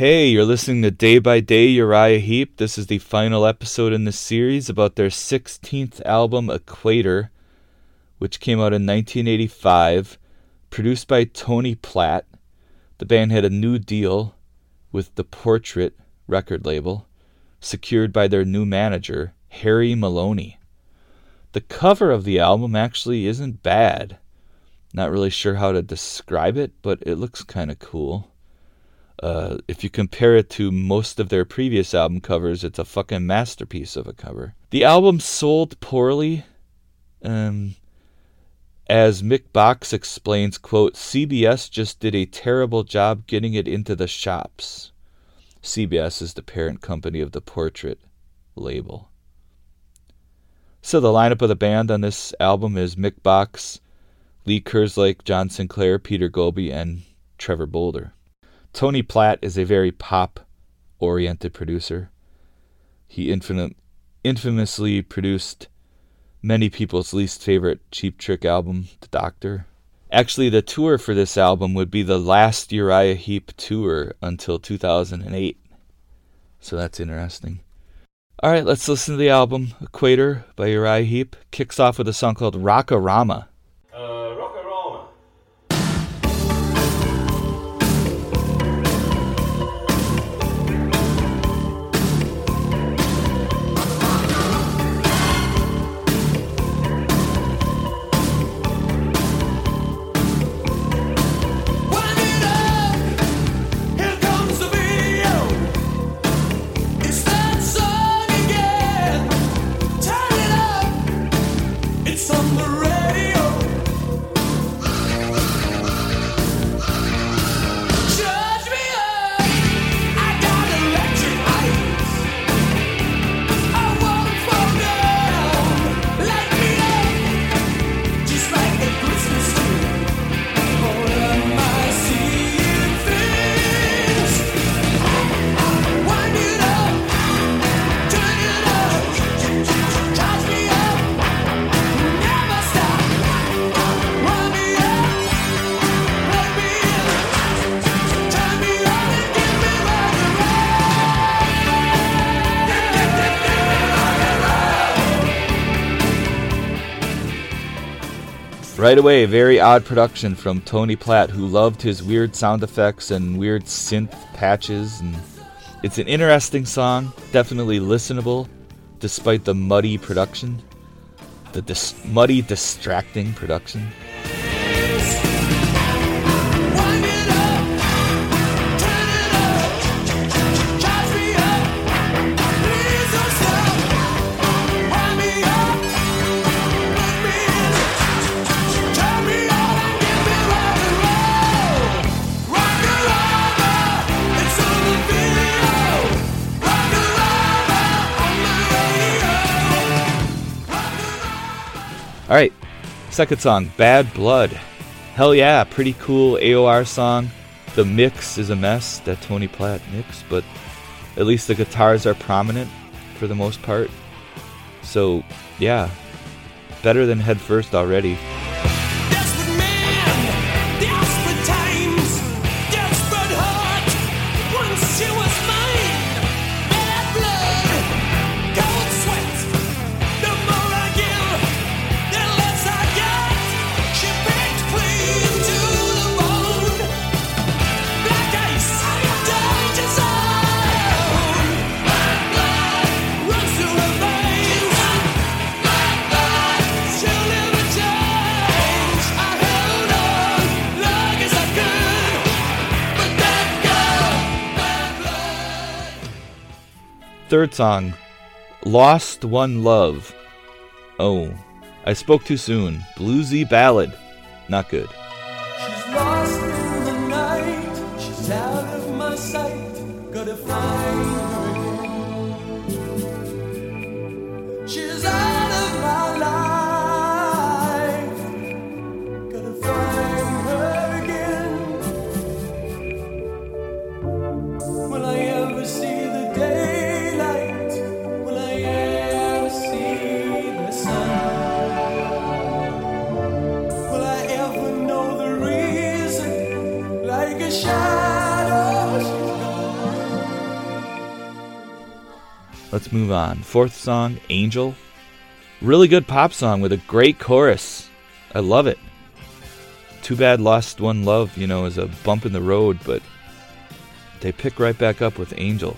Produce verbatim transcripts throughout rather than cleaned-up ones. Hey, you're listening to Day by Day, Uriah Heep. This is the final episode in this series about their sixteenth album, Equator, which came out in nineteen eighty-five, produced by Tony Platt. The band had a new deal with the Portrait record label, secured by their new manager, Harry Maloney. The cover of the album actually isn't bad. Not really sure how to describe it, but it looks kind of cool. Uh, if you compare it to most of their previous album covers, it's a fucking masterpiece of a cover. The album sold poorly. Um, as Mick Box explains, quote, C B S just did a terrible job getting it into the shops. C B S is the parent company of the Portrait label. So the lineup of the band on this album is Mick Box, Lee Kerslake, John Sinclair, Peter Gobi, and Trevor Boulder. Tony Platt is a very pop-oriented producer. He infin- infamously produced many people's least favorite Cheap Trick album, The Doctor. Actually, the tour for this album would be the last Uriah Heep tour until two thousand eight. So that's interesting. All right, let's listen to the album, Equator by Uriah Heep. Kicks off with a song called Rockorama. Right away, very odd production from Tony Platt, who loved his weird sound effects and weird synth patches. And it's an interesting song, definitely listenable, despite the muddy production, the dis- muddy, distracting production. Alright, second song, Bad Blood. Hell yeah, pretty cool A O R song. The mix is a mess, that Tony Platt mix, but at least the guitars are prominent for the most part. So, yeah, better than Head First already. Desperate man, desperate times, desperate heart, once you was mine, bad blood, gold. Third song, Lost One Love. Oh, I Spoke Too Soon. Bluesy ballad. Not good. She's lost in the night. She's out of my sight. Gotta find her again. She's out of my life. Gotta find her again. Will I ever see the day? Let's move on. Fourth song, Angel. Really good pop song with a great chorus. I love it. Too bad Lost One Love, you know, is a bump in the road, but they pick right back up with Angel.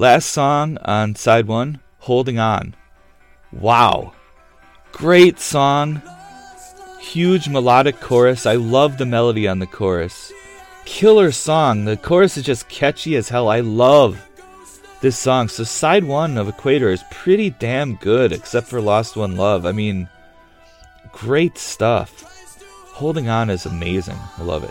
Last song on side one, Holding On. Wow. Great song. Huge melodic chorus. I love the melody on the chorus. Killer song. The chorus is just catchy as hell. I love this song. So side one of Equator is pretty damn good, except for Lost One Love. I mean, great stuff. Holding On is amazing. I love it.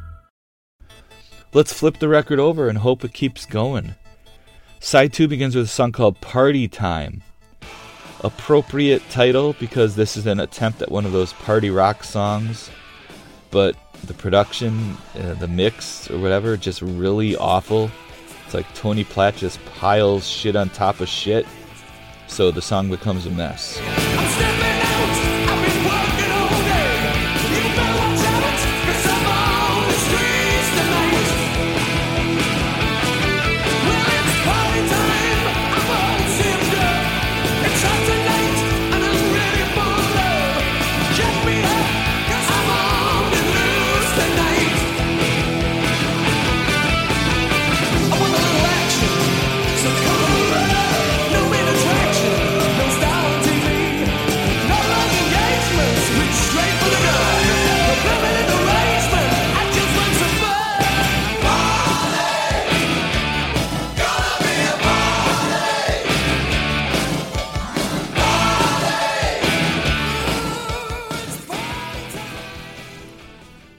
Let's flip the record over and hope it keeps going. Side two begins with a song called Party Time. Appropriate title because this is an attempt at one of those party rock songs, but the production, uh, the mix or whatever, just really awful. It's like Tony Platt just piles shit on top of shit, so the song becomes a mess. I'm stepping out.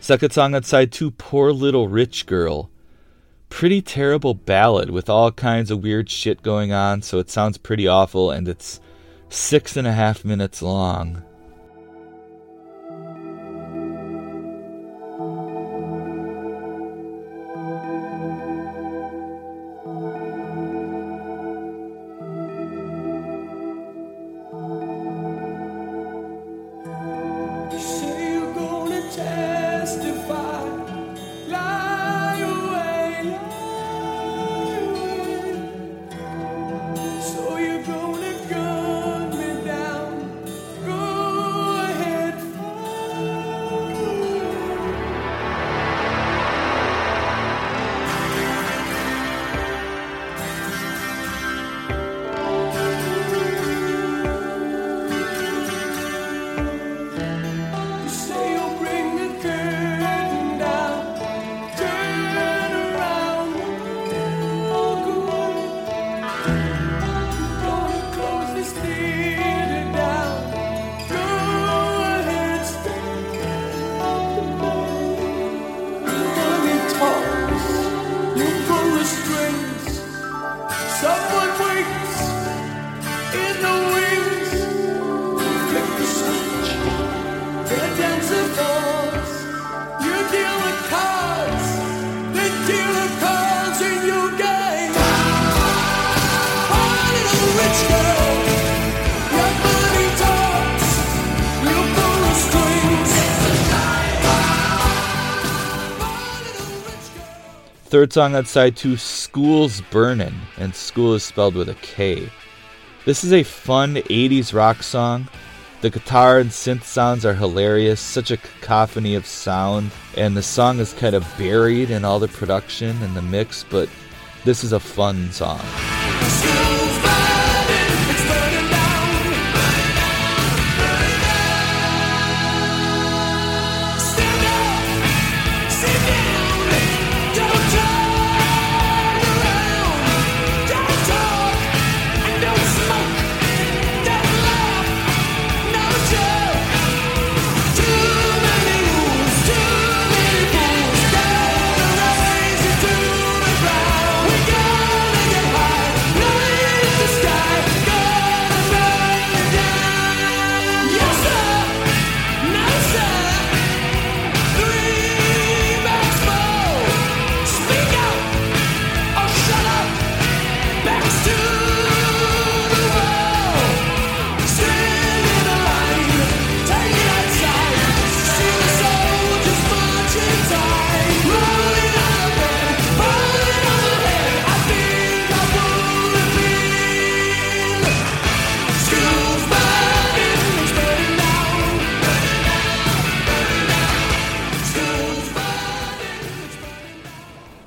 Second song on side two, Poor Little Rich Girl. Pretty terrible ballad with all kinds of weird shit going on, so it sounds pretty awful, and it's six and a half minutes long. Let's go! Third song on side two, School's Burnin', and school is spelled with a K. This is a fun eighties rock song. The guitar and synth sounds are hilarious, such a cacophony of sound, and the song is kind of buried in all the production and the mix, but this is a fun song.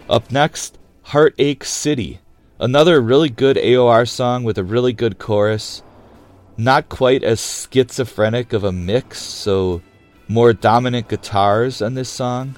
Up next, Heartache City, another really good A O R song with a really good chorus. Not quite as schizophrenic of a mix, so more dominant guitars on this song.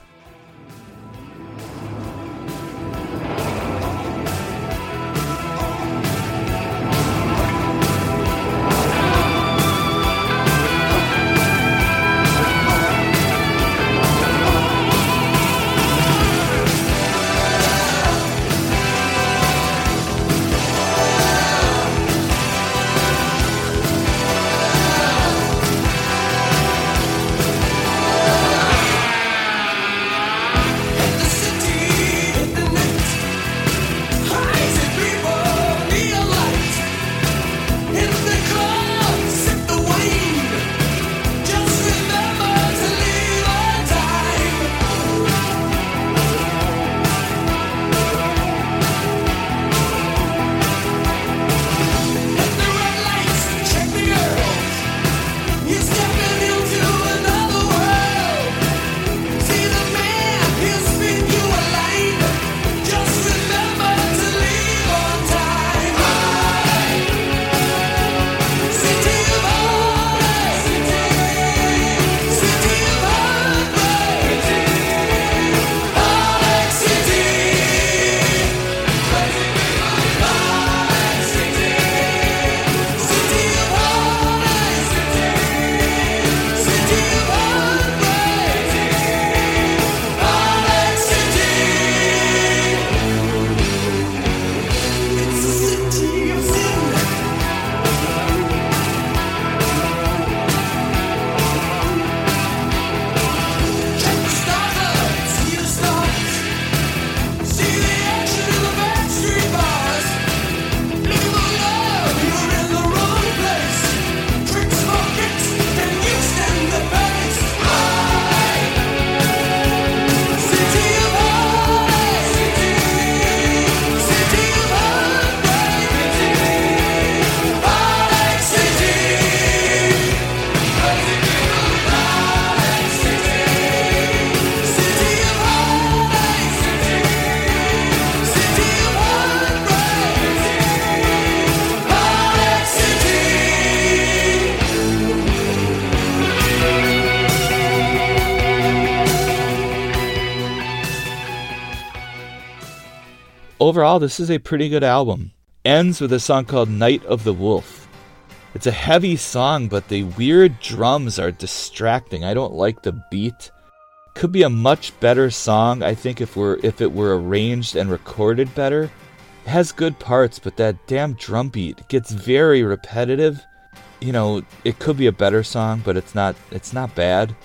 Overall, this is a pretty good album. Ends with a song called Night of the Wolf. It's a heavy song, but the weird drums are distracting. I don't like the beat. Could be a much better song, I think, if we're if it were arranged and recorded better. It has good parts, but that damn drum beat gets very repetitive. You know, it could be a better song, but it's not it's not bad.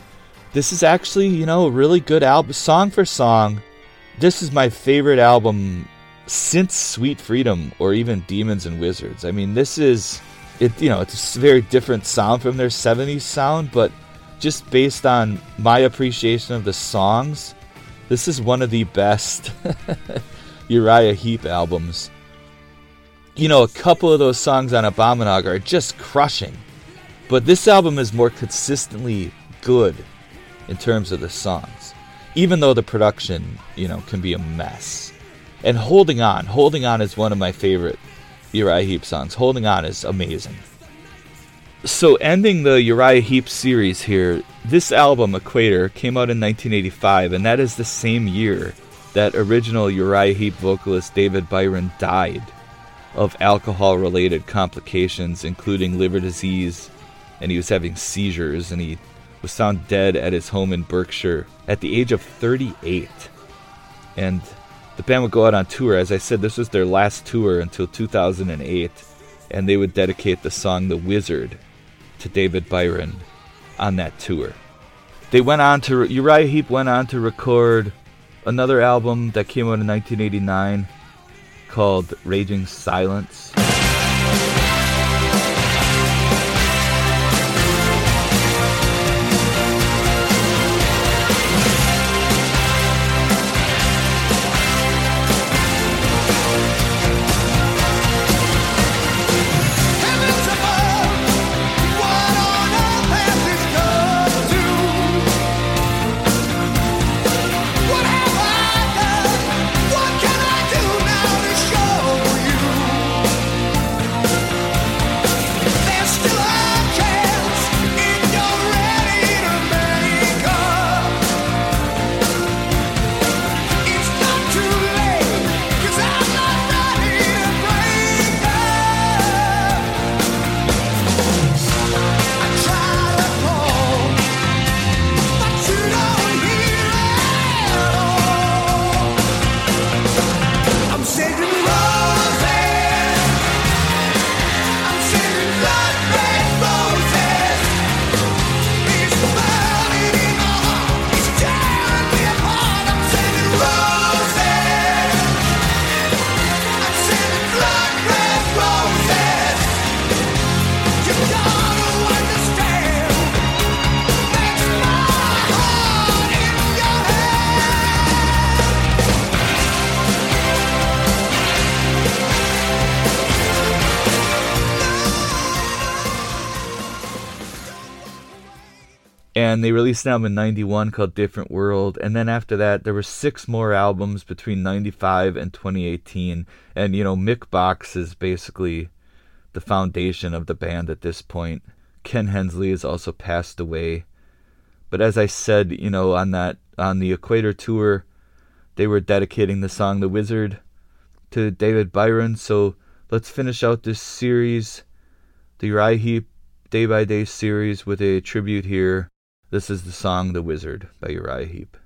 This is actually, you know, a really good album. Song for song, this is my favorite album since Sweet Freedom or even Demons and Wizards. I mean, this is it. You know, it's a very different sound from their seventies sound, but just based on my appreciation of the songs, This is one of the best Uriah Heep albums. You know, a couple of those songs on Abominaug are just crushing. But this album is more consistently good in terms of the songs. Even though the production, you know, can be a mess. And Holding On. Holding On is one of my favorite Uriah Heep songs. Holding On is amazing. So ending the Uriah Heep series here, this album, Equator, came out in nineteen eighty-five, and that is the same year that original Uriah Heep vocalist David Byron died of alcohol-related complications, including liver disease, and he was having seizures, and he was found dead at his home in Berkshire at the age of thirty-eight. And the band would go out on tour. As I said, this was their last tour until two thousand eight, and they would dedicate the song The Wizard to David Byron on that tour. They went on to, Uriah Heep went on to record another album that came out in nineteen eighty-nine called Raging Silence. And they released an album in ninety-one called Different World. And then after that, there were six more albums between ninety-five and twenty eighteen. And, you know, Mick Box is basically the foundation of the band at this point. Ken Hensley has also passed away. But as I said, you know, on that on the Equator tour, they were dedicating the song The Wizard to David Byron. So let's finish out this series, the Uriah Heep Day by Day series, with a tribute here. This is the song The Wizard by Uriah Heep.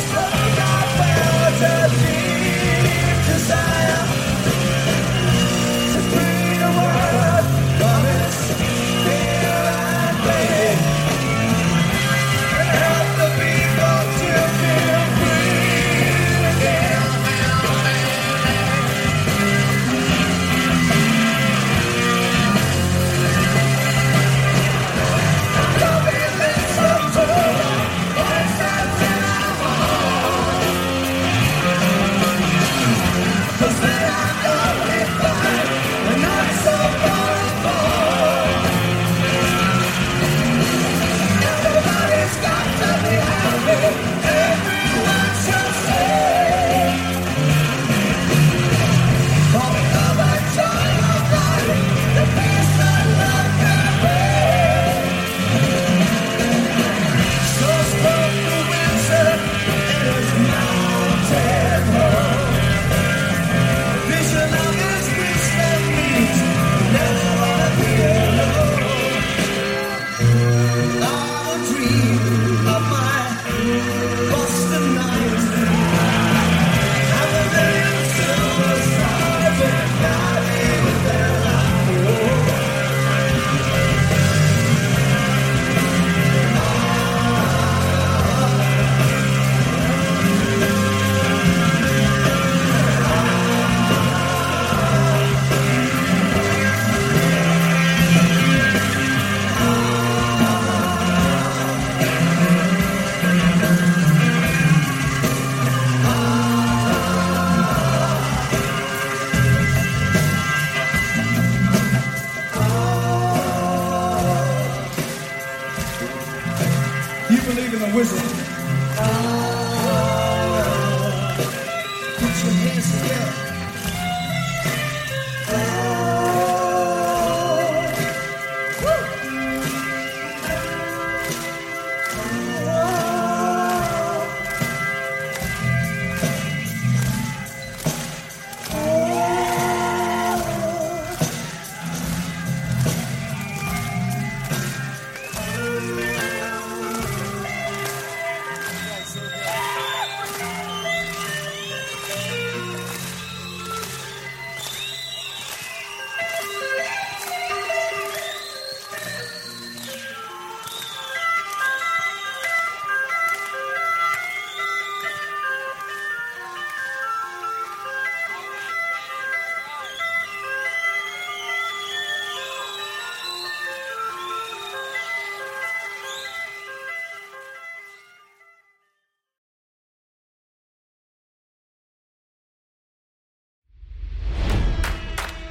Let's go!